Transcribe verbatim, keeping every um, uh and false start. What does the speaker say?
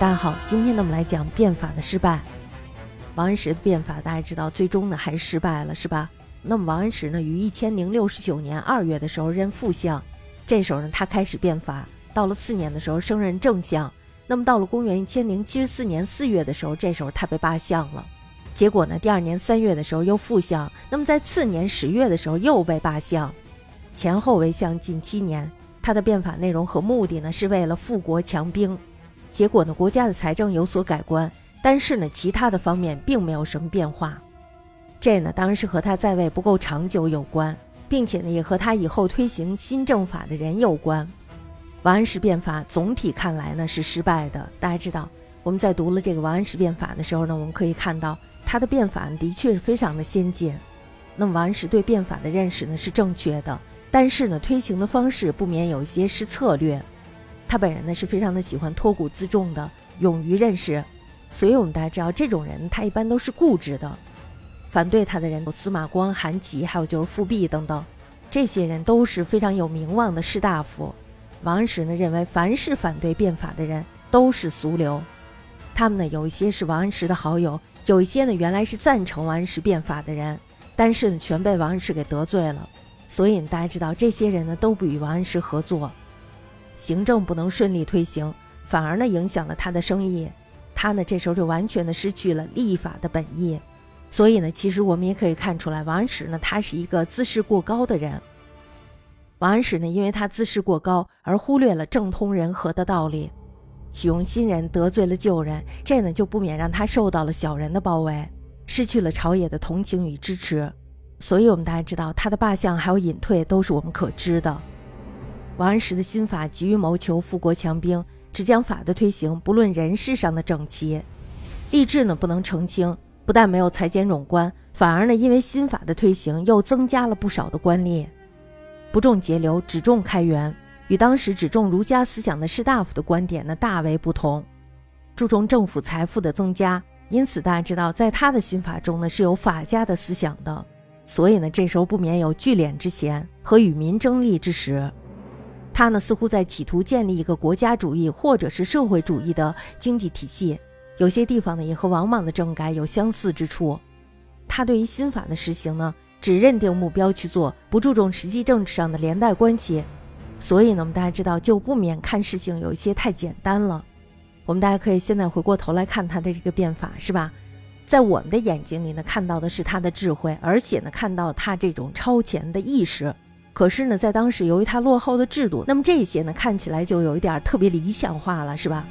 大家好，今天呢我们来讲变法的失败。王安石的变法大家知道最终呢还是失败了，是吧？那么王安石呢于一千零六十九年二月的时候任副相，这时候呢他开始变法，到了次年的时候升任正相，那么到了公元一千零七十四年四月的时候，这时候他被罢相了。结果呢第二年三月的时候又副相，那么在次年十月的时候又被罢相，前后为相近七年。他的变法内容和目的呢是为了富国强兵，结果呢，国家的财政有所改观，但是呢，其他的方面并没有什么变化。这呢，当然是和他在位不够长久有关，并且呢，也和他以后推行新政法的人有关。王安石变法总体看来呢是失败的。大家知道，我们在读了这个王安石变法的时候呢，我们可以看到他的变法的确是非常的先进。那么王安石对变法的认识呢是正确的，但是呢，推行的方式不免有一些失策略。他本人呢是非常的喜欢脱古自重的，勇于认识，所以我们大家知道这种人他一般都是固执的。反对他的人有司马光、韩琦，还有就是富弼等等，这些人都是非常有名望的士大夫。王安石呢认为凡是反对变法的人都是俗流，他们呢有一些是王安石的好友，有一些呢原来是赞成王安石变法的人，但是呢全被王安石给得罪了，所以大家知道这些人呢都不与王安石合作，行政不能顺利推行，反而呢影响了他的生意，他呢这时候就完全的失去了立法的本意。所以呢，其实我们也可以看出来，王安石呢他是一个自视过高的人。王安石呢因为他自视过高而忽略了政通人和的道理，启用新人得罪了旧人，这呢就不免让他受到了小人的包围，失去了朝野的同情与支持。所以我们大家知道他的罢相还有隐退都是我们可知的。王安石的新法急于谋求富国强兵，只将法的推行不论人事上的整齐，吏治呢不能澄清，不但没有裁减冗官，反而呢因为新法的推行又增加了不少的官吏，不重节流，只重开源，与当时只重儒家思想的士大夫的观点呢大为不同，注重政府财富的增加。因此大家知道在他的新法中呢是有法家的思想的，所以呢这时候不免有聚敛之嫌和与民争利之时。他呢似乎在企图建立一个国家主义或者是社会主义的经济体系，有些地方呢也和王莽的政改有相似之处。他对于新法的实行呢只认定目标去做，不注重实际政治上的连带关系，所以呢我们大家知道就不免看事情有一些太简单了。我们大家可以现在回过头来看他的这个变法，是吧？在我们的眼睛里呢看到的是他的智慧，而且呢看到他这种超前的意识。可是呢在当时由于它落后的制度，那么这些呢看起来就有一点特别理想化了，是吧？